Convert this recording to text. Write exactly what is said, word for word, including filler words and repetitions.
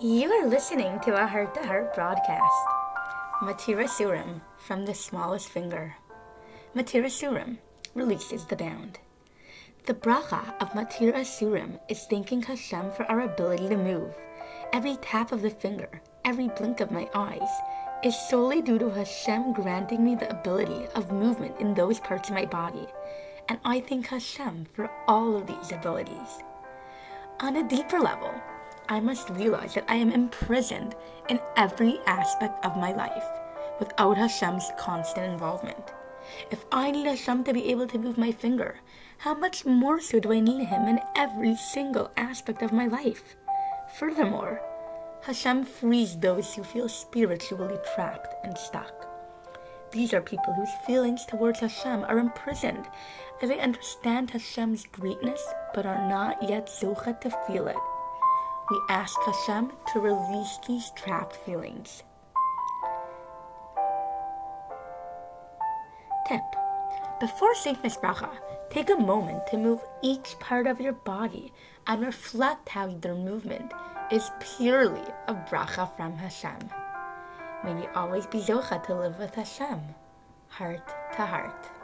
You are listening to a Heart to Heart broadcast. Matir Assurim, from the smallest finger. Matir Assurim releases the bound. The bracha of Matir Assurim is thanking Hashem for our ability to move. Every tap of the finger, every blink of my eyes, is solely due to Hashem granting me the ability of movement in those parts of my body. And I thank Hashem for all of these abilities. On a deeper level, I must realize that I am imprisoned in every aspect of my life without Hashem's constant involvement. If I need Hashem to be able to move my finger, how much more so do I need Him in every single aspect of my life? Furthermore, Hashem frees those who feel spiritually trapped and stuck. These are people whose feelings towards Hashem are imprisoned as they understand Hashem's greatness but are not yet zocheh to feel it. We ask Hashem to release these trapped feelings. Tip: before saying this bracha, take a moment to move each part of your body and reflect how their movement is purely a bracha from Hashem. May we always be zocheh to live with Hashem, heart to heart.